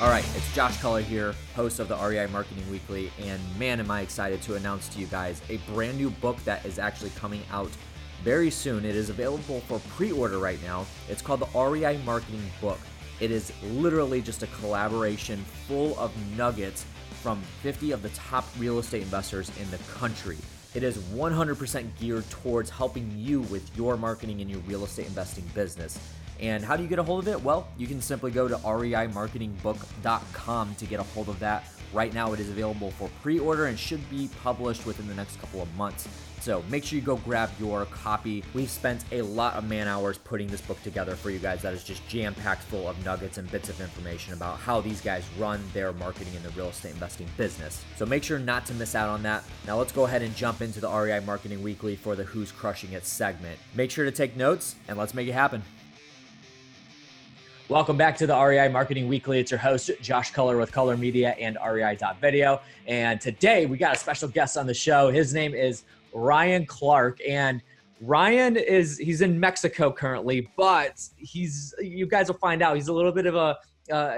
All right, it's Josh Culler here, host of the REI Marketing Weekly, and man, am I excited to announce to you guys a brand new book that is actually coming out very soon. It is available for pre-order right now. It's called the REI Marketing Book. It is literally just a collaboration full of nuggets from 50 of the top real estate investors in the country. It is 100% geared towards helping you with your marketing and your real estate investing business. And how do you get a hold of it? Well, you can simply go to reimarketingbook.com to get a hold of that. Right now it is available for pre-order and should be published within the next couple of months. So make sure you go grab your copy. We've spent a lot of man hours putting this book together for you guys that is just jam-packed full of nuggets and bits of information about how these guys run their marketing in the real estate investing business. So make sure not to miss out on that. Now let's go ahead and jump into the REI Marketing Weekly for the Who's Crushing It segment. Make sure to take notes and let's make it happen. Welcome back to the REI Marketing Weekly. It's your host, Josh Culler with Culler Media and REI.Video. And today we got a special guest on the show. His name is Ryan Clark. And Ryan he's in Mexico currently, but you guys will find out, he's a little bit of a,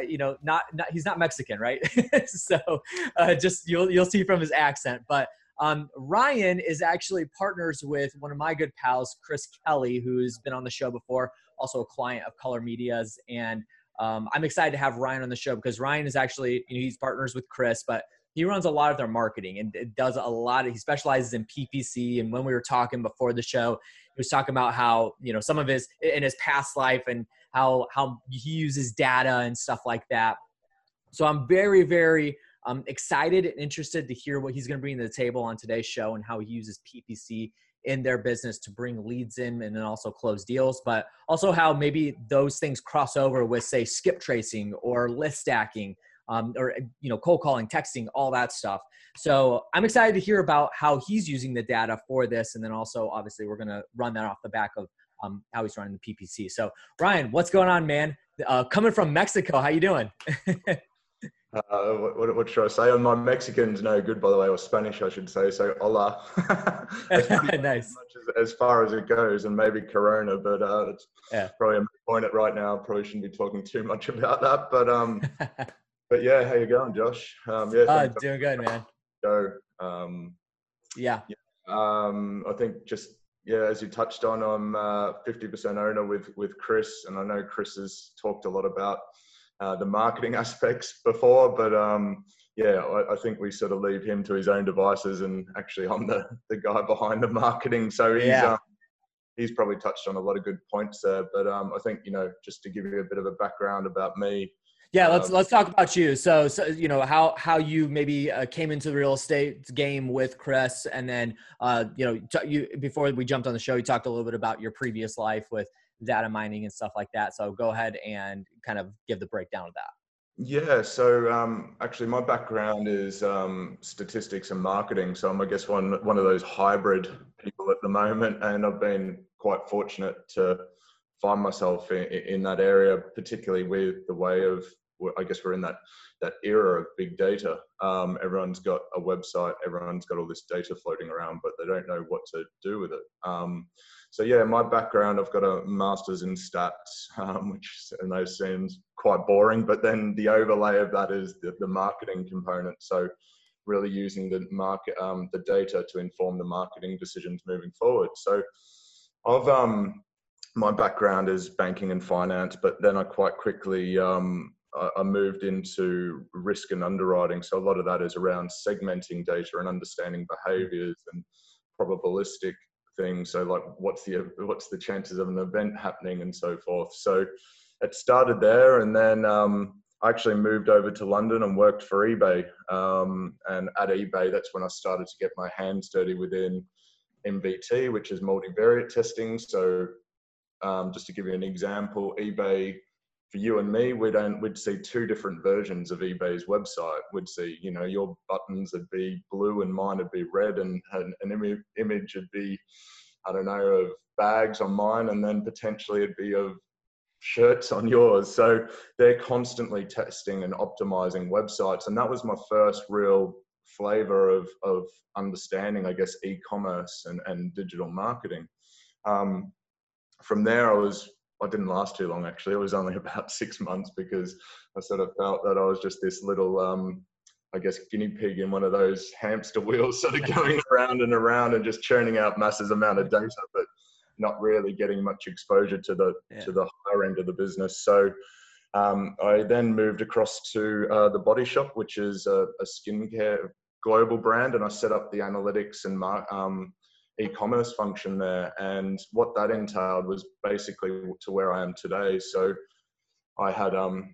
he's not Mexican, right? So you'll see from his accent. But Ryan is actually partners with one of my good pals, Chris Kelly, who's been on the show before, also a client of Culler Media's. And I'm excited to have Ryan on the show because Ryan is actually, he's partners with Chris, but he runs a lot of their marketing and does a lot of, he specializes in PPC. And when we were talking before the show, he was talking about how, some of his, in his past life and how he uses data and stuff like that. So I'm very, very excited and interested to hear what he's going to bring to the table on today's show and how he uses PPC in their business to bring leads in and then also close deals, but also how maybe those things cross over with, say, skip tracing or list stacking or cold calling, texting, all that stuff. So I'm excited to hear about how he's using the data for this. And then also, obviously, we're going to run that off the back of how he's running the PPC. So Ryan, what's going on, man? Coming from Mexico, how you doing? What should I say? And my Mexican's no good, by the way, or Spanish, I should say. So, hola. Nice. As far as it goes, and maybe Corona, but it's probably a point at right now. I probably shouldn't be talking too much about that. But but yeah, how you going, Josh? Doing good, man. I think as you touched on, I'm 50% owner with Chris, and I know Chris has talked a lot about the marketing aspects before, but I think we sort of leave him to his own devices, and actually I'm the guy behind the marketing. So he's probably touched on a lot of good points there, but I think, just to give you a bit of a background about me. Yeah, let's talk about you. So how you maybe came into the real estate game with Chris, and then you before we jumped on the show, you talked a little bit about your previous life with data mining and stuff like that. So go ahead and kind of give the breakdown of that. Yeah. So actually my background is statistics and marketing. So I'm, I guess, one of those hybrid people at the moment. And I've been quite fortunate to find myself in that area, particularly with the way of, I guess we're in that era of big data. Everyone's got a website, everyone's got all this data floating around, but they don't know what to do with it. My background, I've got a master's in stats, which I know seems quite boring, but then the overlay of that is the marketing component. So really using the market, the data to inform the marketing decisions moving forward. So my background is banking and finance, but then I quite quickly, I moved into risk and underwriting. So a lot of that is around segmenting data and understanding behaviors and probabilistic things. So like what's the chances of an event happening and so forth. So it started there, and then I actually moved over to London and worked for eBay. And at eBay, that's when I started to get my hands dirty within MVT, which is multivariate testing. So just to give you an example, eBay, for you and me, we'd see two different versions of eBay's website. We'd see, your buttons would be blue and mine would be red, and an image would be, of bags on mine, and then potentially it'd be of shirts on yours. So they're constantly testing and optimizing websites. And that was my first real flavor of understanding, I guess, e-commerce and digital marketing. From there, I was I didn't last too long, actually. It was only about 6 months because I sort of felt that I was just this little, I guess, guinea pig in one of those hamster wheels, sort of going around and around and just churning out massive amount of data, but not really getting much exposure to the to the higher end of the business. So I then moved across to the Body Shop, which is a skincare global brand, and I set up the analytics and e-commerce function there. And what that entailed was basically to where I am today. So I had a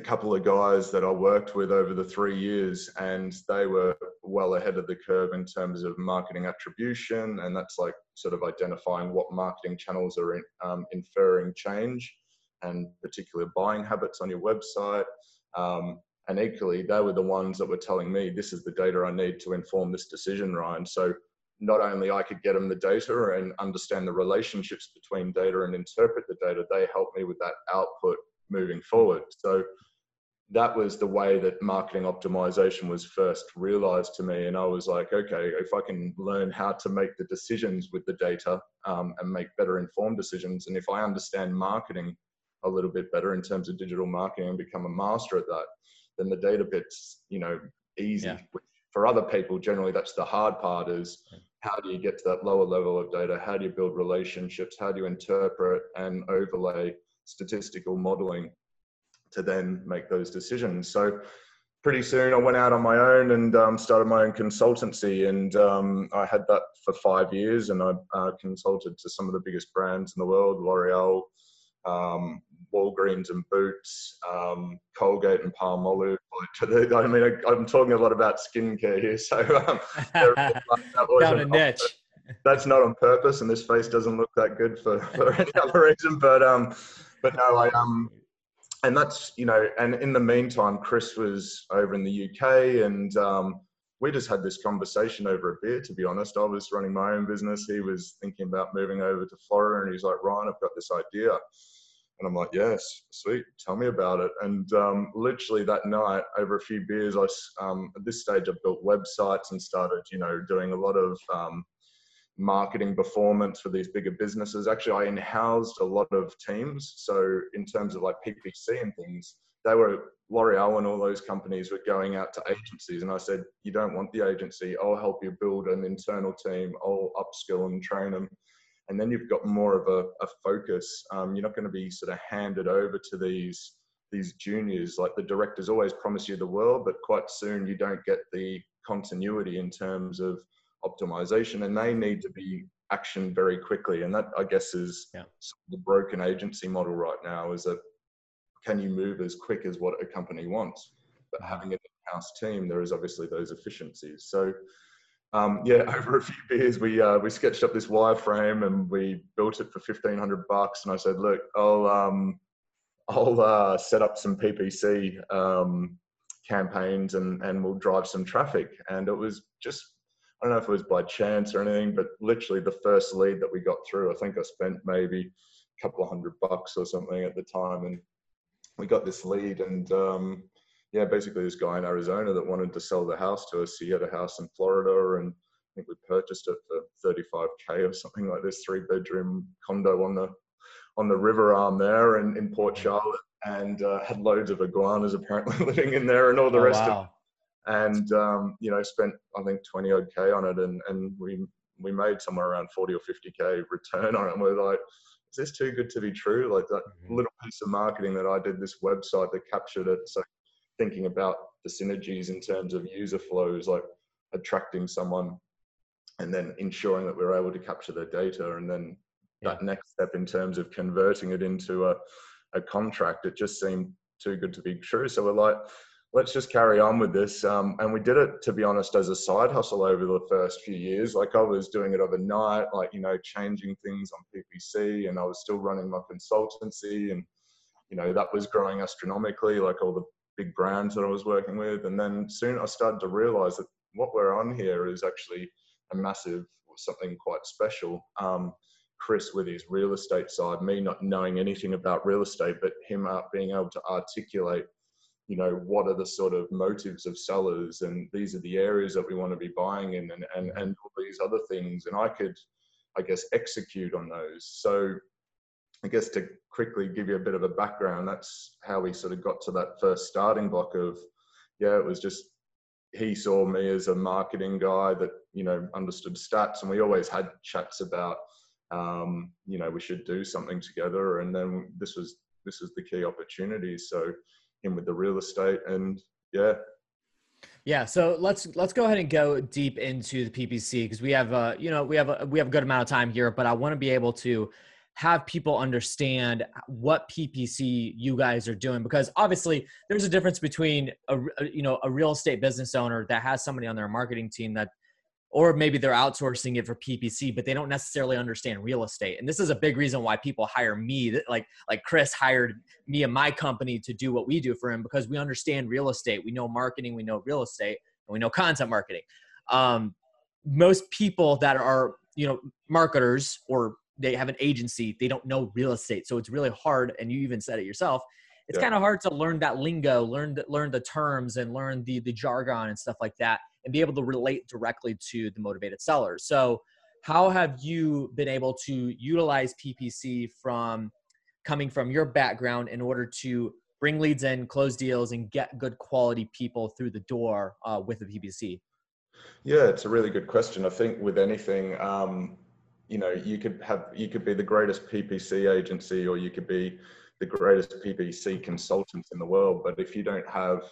couple of guys that I worked with over the 3 years, and they were well ahead of the curve in terms of marketing attribution. And that's like sort of identifying what marketing channels are inferring change and particular buying habits on your website. And equally, they were the ones that were telling me, this is the data I need to inform this decision, Ryan. So not only I could get them the data and understand the relationships between data and interpret the data, they helped me with that output moving forward. So that was the way that marketing optimization was first realized to me. And I was like, okay, if I can learn how to make the decisions with the data and make better informed decisions, and if I understand marketing a little bit better in terms of digital marketing and become a master at that, then the data bit's, you know, easy. Yeah. For other people, generally, that's the hard part, is how do you get to that lower level of data? How do you build relationships? How do you interpret and overlay statistical modeling to then make those decisions? So pretty soon I went out on my own and started my own consultancy, and I had that for 5 years, and I consulted to some of the biggest brands in the world, L'Oreal, Walgreens and Boots, Colgate and Palmolive. I mean, I'm talking a lot about skincare here, so that's not on purpose, and this face doesn't look that good for any other reason, but no, and that's, you know, and in the meantime, Chris was over in the UK, and we just had this conversation over a beer, to be honest. I was running my own business. He was thinking about moving over to Florida, and he's like, Ryan, I've got this idea. And I'm like, yes, sweet, tell me about it. And literally that night, over a few beers, at this stage, I built websites and started, you know, doing a lot of marketing performance for these bigger businesses. Actually, I in-housed a lot of teams. So in terms of like PPC and things, they were, L'Oreal and all those companies were going out to agencies. And I said, you don't want the agency. I'll help you build an internal team. I'll upskill and train them. And then you've got more of a focus. You're not going to be sort of handed over to these juniors. Like, the directors always promise you the world, but quite soon you don't get the continuity in terms of optimization, and they need to be actioned very quickly. And that, I guess, is the broken agency model right now, is that can you move as quick as what a company wants? But having an in-house team, there is obviously those efficiencies. So over a few beers, we sketched up this wireframe and we built it for $1,500. And I said, look, I'll set up some PPC campaigns and we'll drive some traffic. And it was just, I don't know if it was by chance or anything, but literally the first lead that we got through, I think I spent maybe a couple of $100 or something at the time. And we got this lead, and basically this guy in Arizona that wanted to sell the house to us. He had a house in Florida, and I think we purchased it for $35K or something like this, 3-bedroom condo on the river arm there and in Port Charlotte, and had loads of iguanas apparently living in there and all the rest of it. And, spent, I think, 20-odd K on it, and we made somewhere around 40 or 50K return on it. And we're like, is this too good to be true? Like, that little piece of marketing that I did, this website that captured it. So thinking about the synergies in terms of user flows, like attracting someone and then ensuring that we're able to capture their data, and then that next step in terms of converting it into a contract, it just seemed too good to be true. So we're like, let's just carry on with this. And we did it, to be honest, as a side hustle over the first few years. Like, I was doing it overnight, like, you know, changing things on PPC, and I was still running my consultancy, and, you know, that was growing astronomically, like all the big brands that I was working with. And then soon I started to realize that what we're on here is actually something quite special. Chris with his real estate side, me not knowing anything about real estate, but him being able to articulate, you know, what are the sort of motives of sellers, and these are the areas that we want to be buying in, and all these other things. And I could, I guess, execute on those. So I guess to quickly give you a bit of a background, that's how we sort of got to that first starting block of, yeah, it was just, he saw me as a marketing guy that, you know, understood stats, and we always had chats about, you know, we should do something together. And then this was the key opportunity. So him with the real estate, and yeah. Yeah. So let's go ahead and go deep into the PPC, because we have a, you know, we have a good amount of time here, but I want to be able to have people understand what PPC you guys are doing, because obviously there's a difference between a real estate business owner that has somebody on their marketing team that, or maybe they're outsourcing it for PPC, but they don't necessarily understand real estate. And this is a big reason why people hire me, like Chris hired me and my company to do what we do for him, because we understand real estate. We know marketing, we know real estate, and we know content marketing. Most people that are, you know, marketers, or they have an agency, they don't know real estate. So it's really hard. And you even said it yourself, it's kind of hard to learn that lingo, learn the terms, and learn the jargon and stuff like that, and be able to relate directly to the motivated seller. So how have you been able to utilize PPC from coming from your background in order to bring leads in, close deals, and get good quality people through the door with the PPC? Yeah, it's a really good question. I think with anything, you know, you could be the greatest PPC agency, or you could be the greatest PPC consultant in the world, but if you don't have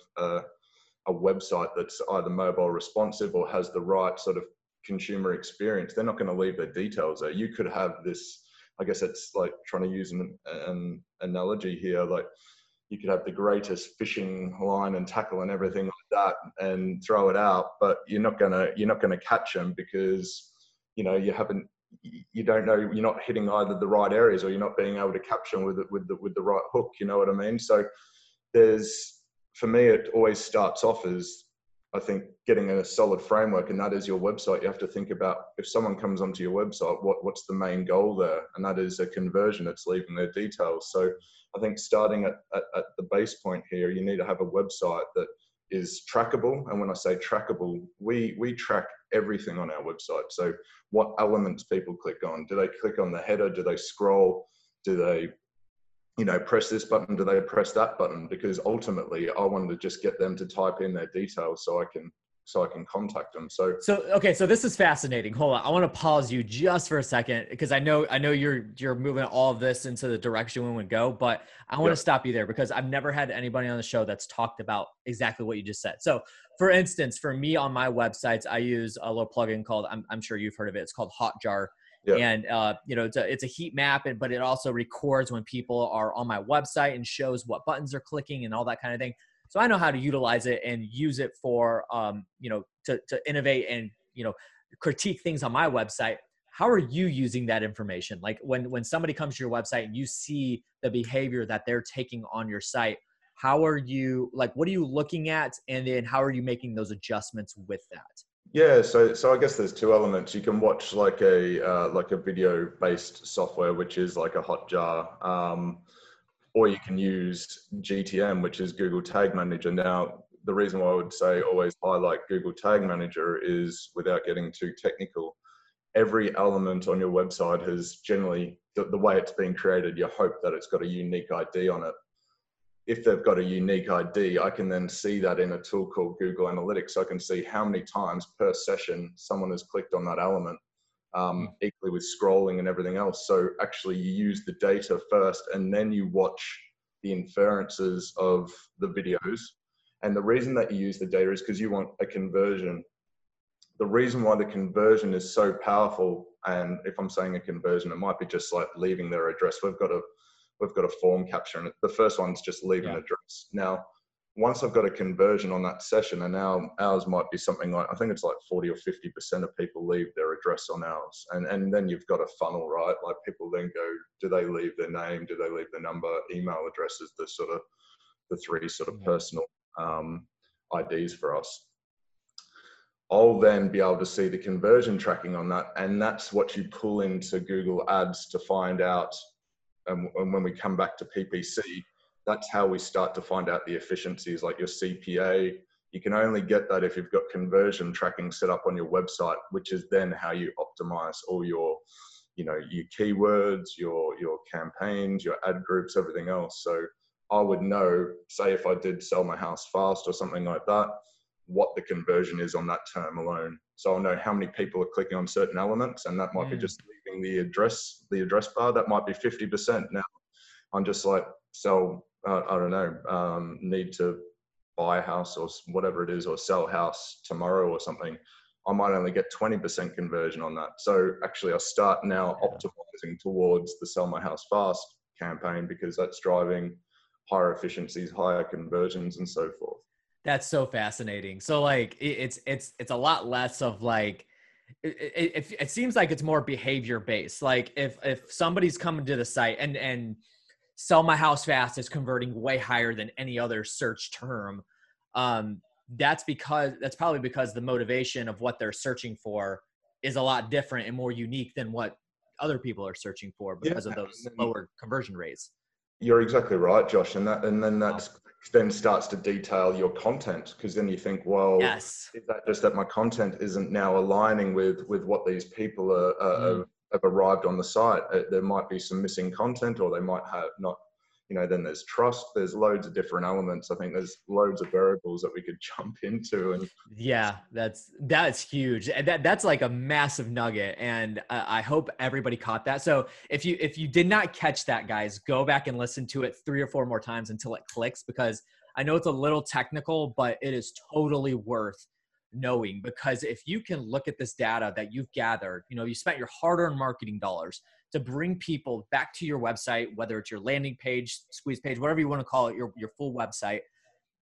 a website that's either mobile responsive or has the right sort of consumer experience, they're not going to leave their details there. You could have this, I guess it's like trying to use an analogy here, like you could have the greatest fishing line and tackle and everything like that, and throw it out, but you're not gonna catch them, because you know you're not hitting either the right areas, or you're not being able to capture them with the right hook. You know what I mean? So there's, for me, it always starts off as, I think, getting a solid framework, and that is your website. You have to think about, if someone comes onto your website, what's the main goal there? And that is a conversion. It's leaving their details. So I think starting at the base point here, you need to have a website that is trackable. And when I say trackable, we track everything on our website. So what elements people click on, do they click on the header? Do they scroll? Do they, you know, press this button? Do they press that button? Because ultimately I wanted to just get them to type in their details so I can contact them. So this is fascinating. Hold on. I want to pause you just for a second, because I know you're moving all of this into the direction we would go, but I want to stop you there, because I've never had anybody on the show that's talked about exactly what you just said. So for instance, for me on my websites, I use a little plugin called, I'm sure you've heard of it. It's called Hotjar. Yeah. And, you know, it's a heat map, but it also records when people are on my website and shows what buttons are clicking and all that kind of thing. So I know how to utilize it and use it for, you know, to innovate and, you know, critique things on my website. How are you using that information? Like when somebody comes to your website and you see the behavior that they're taking on your site, how are you, like, what are you looking at? And then how are you making those adjustments with that? Yeah, so I guess there's two elements. You can watch like a video-based software, which is like a Hotjar, or you can use GTM, which is Google Tag Manager. Now, the reason why I would say always highlight Google Tag Manager is, without getting too technical, every element on your website has generally, the way it's been created, you hope that it's got a unique ID on it. If they've got a unique ID, I can then see that in a tool called Google Analytics. I can see how many times per session someone has clicked on that element, equally with scrolling and everything else. So actually you use the data first, and then you watch the inferences of the videos. And the reason that you use the data is because you want a conversion. The reason why the conversion is so powerful, and if I'm saying a conversion, it might be just like leaving their address. We've got a form capture, and the first one's just leave an address. Now, once I've got a conversion on that session, and now ours might be something like, I think it's like 40 or 50% of people leave their address on ours. And then you've got a funnel, right? Like people then go, do they leave their name? Do they leave their number? Email address is the three sort of personal IDs for us. I'll then be able to see the conversion tracking on that. And that's what you pull into Google Ads to find out. And when we come back to PPC, that's how we start to find out the efficiencies, like your CPA. You can only get that if you've got conversion tracking set up on your website, which is then how you optimize all your you know, your keywords, your campaigns, your ad groups, everything else. So I would know, say if I did sell my house fast or something like that, what the conversion is on that term alone. So I'll know how many people are clicking on certain elements, and that might be just leaving the address bar. That might be 50%. Now I'm just like, sell, I don't know, need to buy a house or whatever it is, or sell a house tomorrow or something. I might only get 20% conversion on that. So actually I start now optimizing towards the sell my house fast campaign, because that's driving higher efficiencies, higher conversions, and so forth. That's so fascinating. So like it's a lot less of like, it seems like it's more behavior based. Like if somebody's coming to the site and sell my house fast is converting way higher than any other search term, that's probably because the motivation of what they're searching for is a lot different and more unique than what other people are searching for because of those lower conversion rates. You're exactly right, Josh. And then that's then starts to detail your content, because then you think, well, is that just that my content isn't now aligning with what these people have arrived on the site? There might be some missing content, or they might have not, you know. Then there's trust. There's loads of different elements. I think there's loads of variables that we could jump into. And yeah, that's huge. And that's like a massive nugget. And I hope everybody caught that. So if you did not catch that, guys, go back and listen to it 3 or 4 more times until it clicks, because I know it's a little technical, but it is totally worth knowing. Because if you can look at this data that you've gathered, you know, you spent your hard-earned marketing dollars to bring people back to your website, whether it's your landing page, squeeze page, whatever you want to call it, your full website.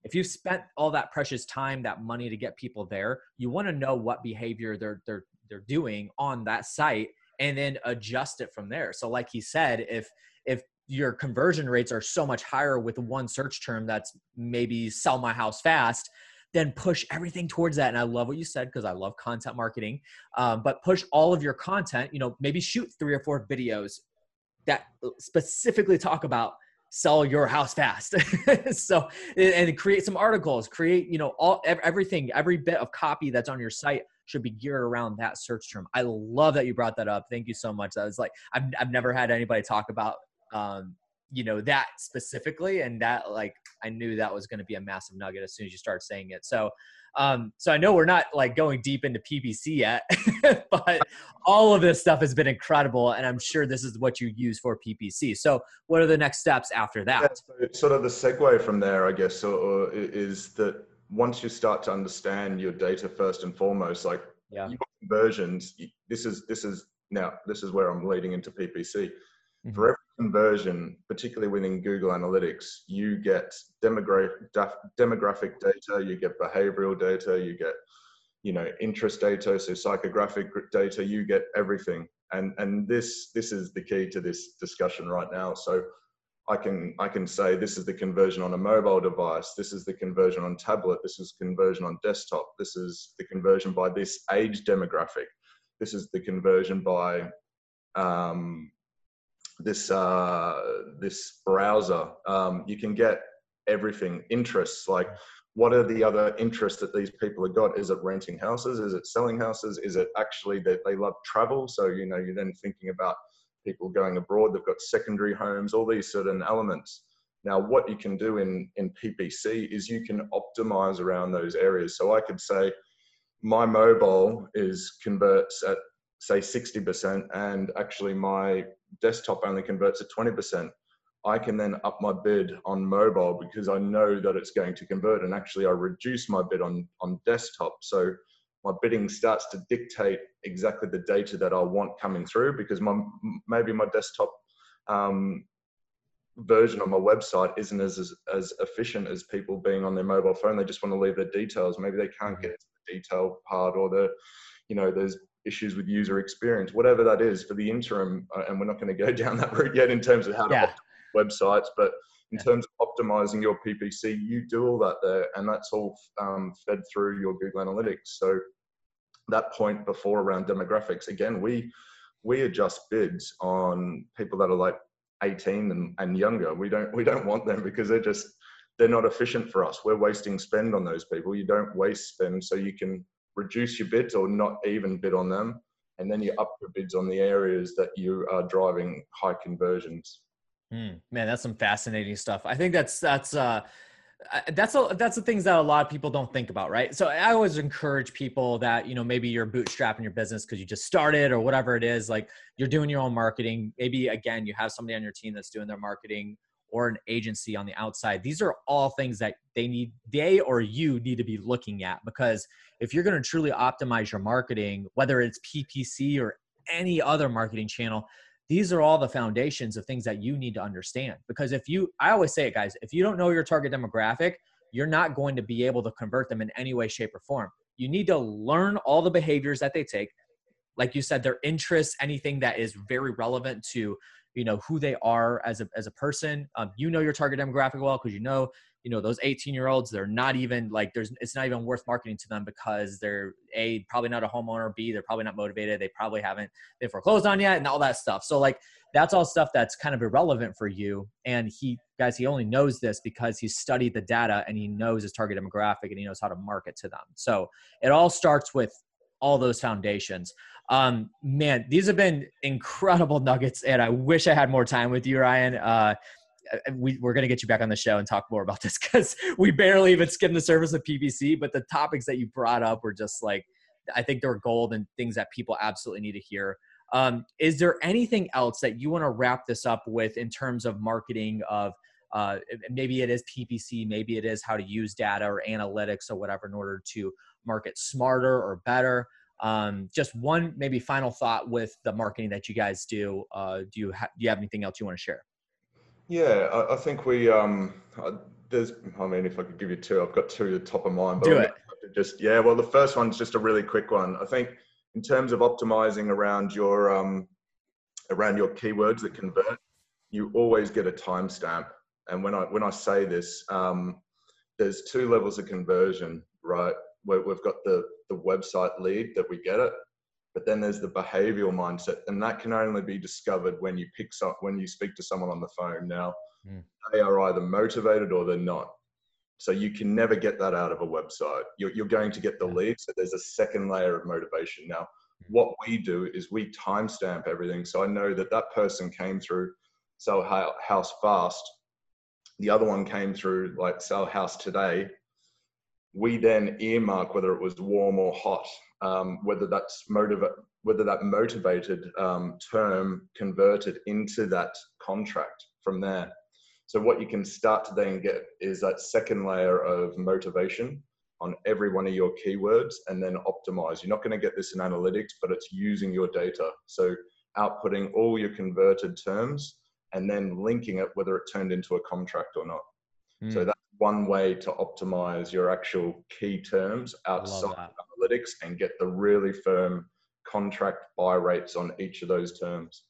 If you've spent all that precious time, that money to get people there, you want to know what behavior they're doing on that site, and then adjust it from there. So like he said, if your conversion rates are so much higher with one search term that's maybe sell my house fast, then push everything towards that. And I love what you said, because I love content marketing, but push all of your content, you know, maybe shoot 3 or 4 videos that specifically talk about sell your house fast. So, and create some articles, create, you know, everything, every bit of copy that's on your site should be geared around that search term. I love that you brought that up. Thank you so much. That was like, I've never had anybody talk about, you know, that specifically. And that, like, I knew that was going to be a massive nugget as soon as you start saying it. So, so I know we're not like going deep into PPC yet, but all of this stuff has been incredible. And I'm sure this is what you use for PPC. So what are the next steps after that? Yeah, so sort of the segue from there, I guess, or is that once you start to understand your data first and foremost, like your conversions, this is where I'm leading into PPC. Mm-hmm. For every conversion, particularly within Google Analytics, you get demographic data, you get behavioral data, you get, you know, interest data, so psychographic data, you get everything. And this is the key to this discussion right now. So I can say this is the conversion on a mobile device, this is the conversion on tablet, this is conversion on desktop, this is the conversion by this age demographic, this is the conversion by this browser. You can get everything. Interests, like what are the other interests that these people have got? Is it renting houses? Is it selling houses? Is it actually that they love travel? So, you know, you're then thinking about people going abroad. They've got secondary homes, all these certain elements. Now, what you can do in PPC is you can optimize around those areas. So I could say my mobile converts at say 60%, and actually my desktop only converts at 20%. I can then up my bid on mobile because I know that it's going to convert, and actually I reduce my bid on desktop. So my bidding starts to dictate exactly the data that I want coming through, because maybe my desktop version of my website isn't as efficient as people being on their mobile phone. They just want to leave their details. Maybe they can't get to the detail part, or there's issues with user experience, whatever that is for the interim. And we're not going to go down that route yet in terms of how to optimize websites, but in terms of optimizing your PPC, you do all that there, and that's all fed through your Google Analytics. So that point before around demographics, again, we adjust bids on people that are like 18 and younger. We don't want them because they're not efficient for us. We're wasting spend on those people. You don't waste spend, so you can reduce your bids or not even bid on them. and then you up your bids on the areas that you are driving high conversions. Man, that's some fascinating stuff. I think that's the things that a lot of people don't think about, right? So I always encourage people that, you know, maybe you're bootstrapping your business because you just started or whatever it is, like you're doing your own marketing. Maybe again, you have somebody on your team that's doing their marketing or an agency on the outside. These are all things that you need to be looking at, because if you're going to truly optimize your marketing, whether it's PPC or any other marketing channel, these are all the foundations of things that you need to understand. Because I always say it, guys, if you don't know your target demographic, you're not going to be able to convert them in any way, shape, or form. You need to learn all the behaviors that they take. Like you said, their interests, anything that is very relevant to, you know, who they are as a person. You know, your target demographic well, because you know, those 18-year-olds, they're not even like, it's not even worth marketing to them, because they're A, probably not a homeowner, B, they're probably not motivated, they probably haven't been foreclosed on yet, and all that stuff. So like, that's all stuff that's kind of irrelevant for you. And he only knows this because he studied the data and he knows his target demographic and he knows how to market to them. So it all starts with all those foundations. Man, these have been incredible nuggets, and I wish I had more time with you, Ryan. We're going to get you back on the show and talk more about this, because we barely even skimmed the surface of PPC, but the topics that you brought up were just like, I think they're gold and things that people absolutely need to hear. Is there anything else that you want to wrap this up with in terms of marketing of, maybe it is PPC, maybe it is how to use data or analytics or whatever in order to market smarter or better? Just one maybe final thought with the marketing that you guys do. Do you have anything else you want to share? Yeah, I think if I could give you two, I've got two at the top of mind. But do it. Well, the first one's just a really quick one. I think in terms of optimizing around your keywords that convert, you always get a timestamp. And when I say this, there's two levels of conversion, right? We've got the website lead that we get it. But then there's the behavioral mindset, and that can only be discovered when you speak to someone on the phone. Now, they are either motivated or they're not. So you can never get that out of a website. You're going to get the lead. So there's a second layer of motivation. Now, what we do is we timestamp everything. So I know that person came through sell house fast. The other one came through like sell house today. We then earmark whether it was warm or hot, whether that motivated term converted into that contract from there. So what you can start to then get is that second layer of motivation on every one of your keywords, and then optimize. You're not going to get this in analytics, but it's using your data. So outputting all your converted terms and then linking it, whether it turned into a contract or not. So that's one way to optimize your actual key terms outside of analytics and get the really firm contract buy rates on each of those terms.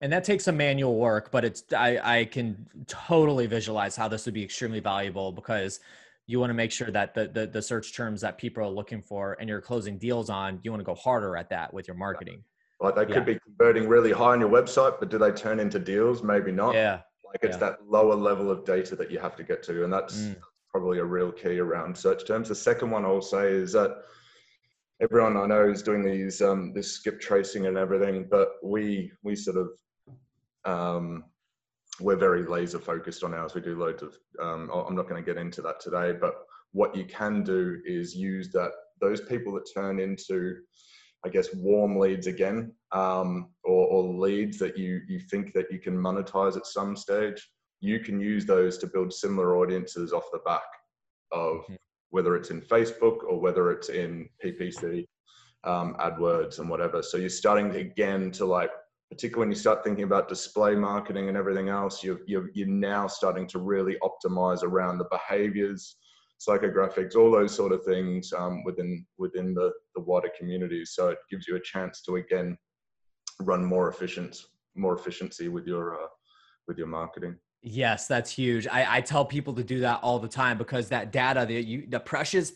And that takes some manual work, but I can totally visualize how this would be extremely valuable, because you want to make sure that the search terms that people are looking for and you're closing deals on, you want to go harder at that with your marketing. Like they could be converting really high on your website, but do they turn into deals? Maybe not. Yeah. Like it's that lower level of data that you have to get to. And that's probably a real key around search terms. The second one I'll say is that everyone I know is doing these, this skip tracing and everything, but we sort of, we're very laser focused on ours. We do loads of, I'm not going to get into that today, but what you can do is use those people that turn into, I guess, warm leads again, or leads that you think that you can monetize at some stage. You can use those to build similar audiences off the back of whether it's in Facebook or whether it's in PPC, AdWords and whatever. So you're starting particularly when you start thinking about display marketing and everything else, you're now starting to really optimize around the behaviors, psychographics, all those sort of things within the wider community. So it gives you a chance to again run more efficiency with your marketing. Yes, that's huge. I tell people to do that all the time, because that data the precious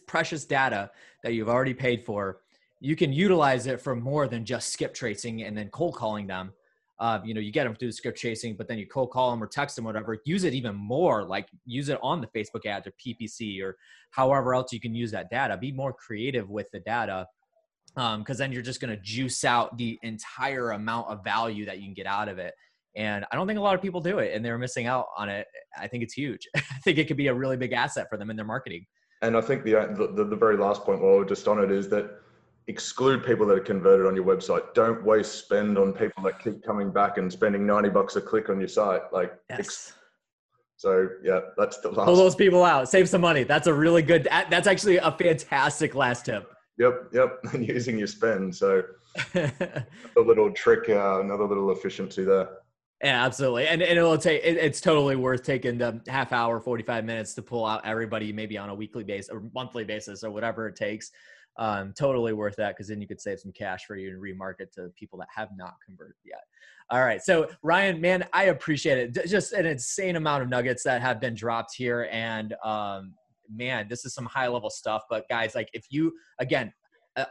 data that you've already paid for, you can utilize it for more than just skip tracing and then cold calling them. You get them through the skip chasing, but then you cold call them or text them, whatever. Use it even more, like use it on the Facebook ads or PPC or however else you can use that data. Be more creative with the data because then you're just going to juice out the entire amount of value that you can get out of it. And I don't think a lot of people do it, and they're missing out on it. I think it's huge. I think it could be a really big asset for them in their marketing. And I think the very last point while we're just on it is that exclude people that are converted on your website. Don't waste spend on people that keep coming back and spending $90 a click on your site. Like, yes. So yeah, that's the last. Pull those people out, save some money. That's a really good, that's actually a fantastic last tip. Yep. And using your spend. So a little trick, another little efficiency there. Yeah, absolutely. And it'll take, it's totally worth taking the half hour, 45 minutes to pull out everybody, maybe on a weekly basis or monthly basis or whatever it takes. Totally worth that, because then you could save some cash for you and remarket to people that have not converted yet. All right. So Ryan, man, I appreciate it. Just an insane amount of nuggets that have been dropped here. And man, this is some high level stuff. But guys, like if you, again,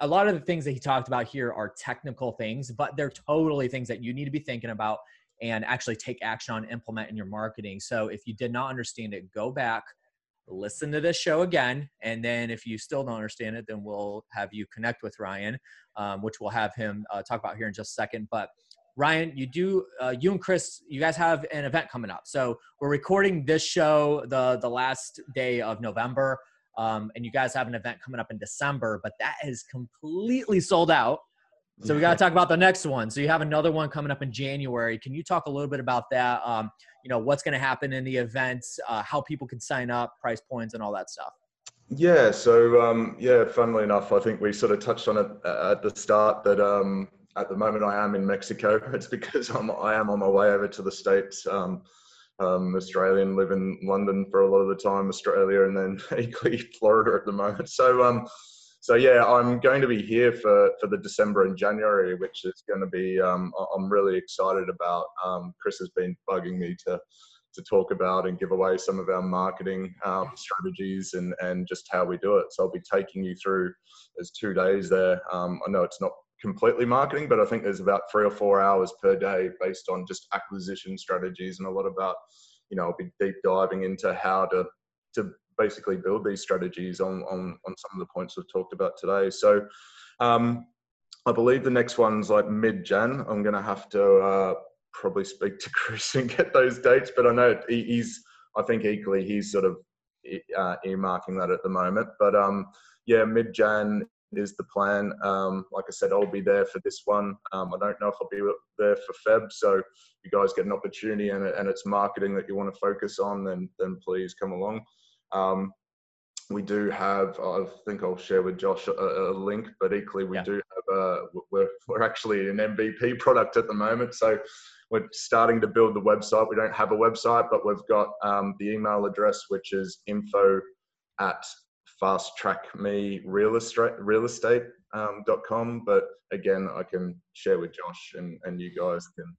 a lot of the things that he talked about here are technical things, but they're totally things that you need to be thinking about and actually take action on, implement in your marketing. So if you did not understand it, go back, listen to this show again. And then if you still don't understand it, then we'll have you connect with Ryan, which we'll have him talk about here in just a second. But Ryan, you and Chris, you guys have an event coming up. So we're recording this show the last day of November. And you guys have an event coming up in December, but that is completely sold out. So we got to talk about the next one. So you have another one coming up in January. Can you talk a little bit about that? You know, what's going to happen in the events, how people can sign up, price points, and all that stuff? Yeah. So, yeah, funnily enough, I think we sort of touched on it at the start that at the moment I am in Mexico. It's because I am on my way over to the States. Australian, live in London for a lot of the time, Australia, and then equally Florida at the moment. So, so yeah, I'm going to be here for the December and January, which is going to be, I'm really excited about. Chris has been bugging me to talk about and give away some of our marketing strategies and just how we do it. So I'll be taking you through, there's 2 days there. I know it's not completely marketing, but I think there's about 3 or 4 hours per day based on just acquisition strategies and a lot about, you know, I'll be deep diving into how to basically build these strategies on some of the points we've talked about today. So I believe the next one's like mid-Jan. I'm going to have to probably speak to Chris and get those dates, but I know he's sort of earmarking that at the moment. But yeah, mid-Jan is the plan. Like I said, I'll be there for this one. I don't know if I'll be there for Feb. So if you guys get an opportunity and it's marketing that you want to focus on, then please come along. We do have, I think I'll share with Josh a link, but equally we do have, we're actually an MVP product at the moment. So we're starting to build the website. We don't have a website, but we've got the email address, which is info@fasttrackmerealestate.com. But again, I can share with Josh and you guys can.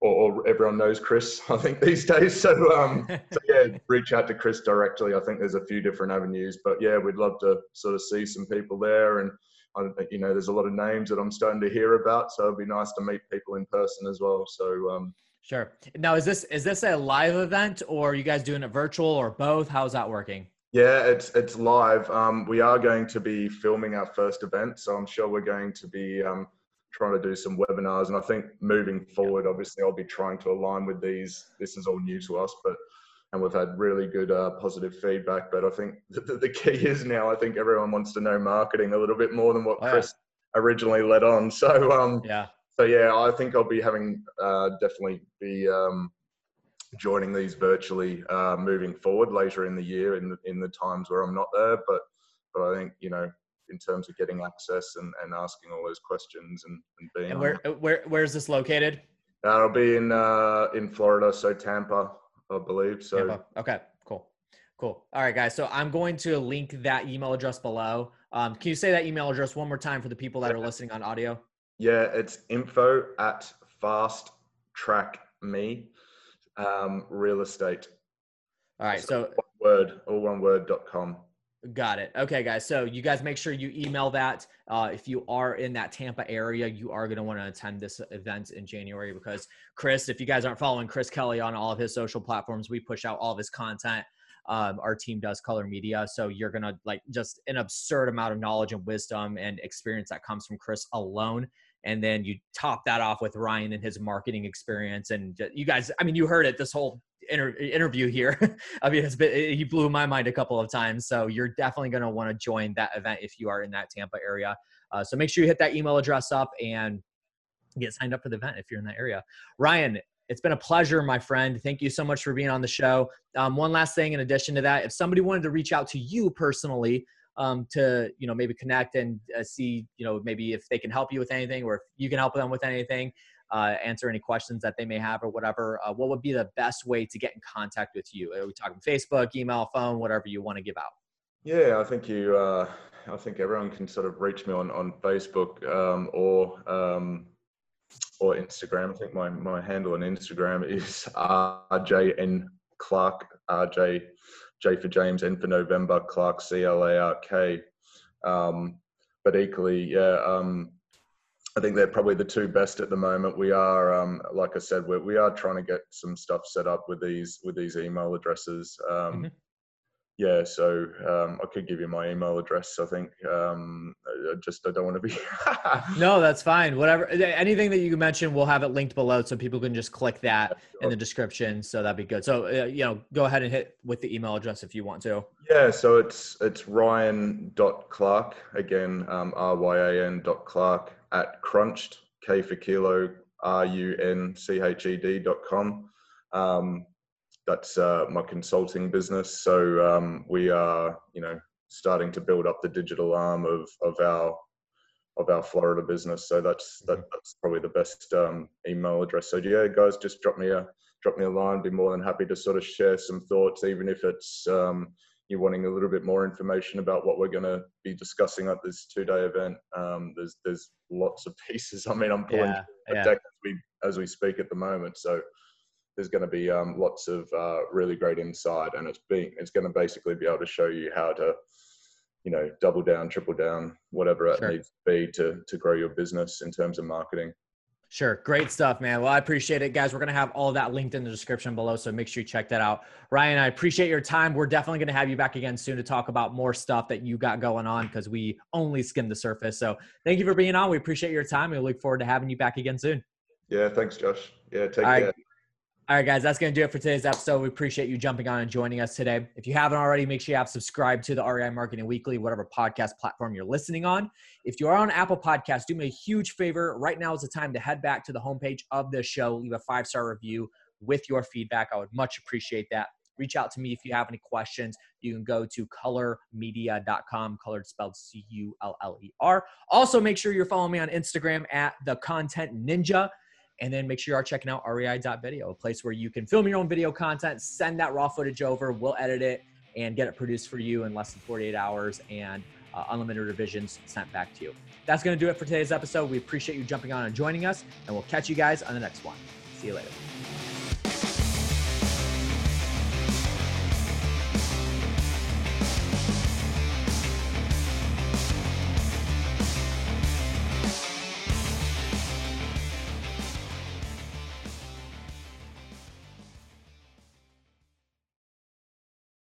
Or everyone knows Chris, I think, these days. So yeah, reach out to Chris directly. I think there's a few different avenues, but yeah, we'd love to sort of see some people there. And you know, there's a lot of names that I'm starting to hear about, so it'd be nice to meet people in person as well. So sure. Now, is this a live event, or are you guys doing it virtual, or both? How's that working? Yeah, it's live. We are going to be filming our first event, so I'm sure we're going to be trying to do some webinars. And I think moving forward, obviously I'll be trying to align with these. This is all new to us, and we've had really good positive feedback. But I think the key is now, I think everyone wants to know marketing a little bit more than what Chris originally led on. So, I think I'll be having, definitely be joining these virtually moving forward later in the year in the times where I'm not there. But I think, you know, in terms of getting access and asking all those questions and being. And where is this located? That'll be in Florida, so Tampa, I believe. So Tampa. Okay, cool. All right, guys. So I'm going to link that email address below. Can you say that email address one more time for the people that are listening on audio? Yeah, it's info@fasttrackmerealestate. All right, so all one word.com. Got it. Okay, guys. So you guys make sure you email that. If you are in that Tampa area, you are going to want to attend this event in January, because Chris, if you guys aren't following Chris Kelly on all of his social platforms, we push out all of his content Our team does Culler Media. So you're going to like just an absurd amount of knowledge and wisdom and experience that comes from Chris alone. And then you top that off with Ryan and his marketing experience. And you guys, I mean, you heard it this whole interview here. I mean, he blew my mind a couple of times. So you're definitely going to want to join that event if you are in that Tampa area. So make sure you hit that email address up and get signed up for the event if you're in that area. Ryan, it's been a pleasure, my friend. Thank you so much for being on the show. One last thing in addition to that, if somebody wanted to reach out to you personally, to, you know, maybe connect and see, you know, maybe if they can help you with anything or if you can help them with anything, answer any questions that they may have or whatever, what would be the best way to get in contact with you? Are we talking Facebook, email, phone, whatever you want to give out? Yeah, I think you, I think everyone can sort of reach me on Facebook, or Instagram. I think my handle on Instagram is RJN Clark, RJ, J for James, N for November, Clark, C-L-A-R-K. But equally, yeah, I think they're probably the two best at the moment. We are, like I said, we are trying to get some stuff set up with these email addresses. Yeah, so I could give you my email address, I think. I don't want to be... No, that's fine. Whatever. Anything that you can mention, we'll have it linked below so people can just click that in the description. So that'd be good. So, you know, go ahead and hit with the email address if you want to. Yeah, so it's ryan.clark, again, ryan.clark at crunched, K for kilo, runched.com. That's my consulting business. So we are, you know, starting to build up the digital arm of our Florida business. So that's probably the best email address. So yeah, guys, just drop me a line. Be more than happy to sort of share some thoughts, even if it's you're wanting a little bit more information about what we're going to be discussing at this 2-day event. There's lots of pieces. I mean, I'm pulling a deck as we speak at the moment. So there's going to be lots of really great insight, and it's going to basically be able to show you how to, you know, double down, triple down, whatever it needs to be to grow your business in terms of marketing. Sure. Great stuff, man. Well, I appreciate it, guys. We're going to have all that linked in the description below, so make sure you check that out. Ryan, I appreciate your time. We're definitely going to have you back again soon to talk about more stuff that you got going on, because we only skimmed the surface. So thank you for being on. We appreciate your time. We look forward to having you back again soon. Yeah. Thanks, Josh. Yeah. Take care. All right, guys, that's going to do it for today's episode. We appreciate you jumping on and joining us today. If you haven't already, make sure you have subscribed to the REI Marketing Weekly, whatever podcast platform you're listening on. If you are on Apple Podcasts, do me a huge favor. Right now is the time to head back to the homepage of the show. Leave a 5-star review with your feedback. I would much appreciate that. Reach out to me if you have any questions. You can go to cullermedia.com, colored spelled C-U-L-L-E-R. Also, make sure you're following me on Instagram at The Content Ninja. And then make sure you are checking out REI.Video, a place where you can film your own video content, send that raw footage over, we'll edit it and get it produced for you in less than 48 hours and unlimited revisions sent back to you. That's going to do it for today's episode. We appreciate you jumping on and joining us, and we'll catch you guys on the next one. See you later.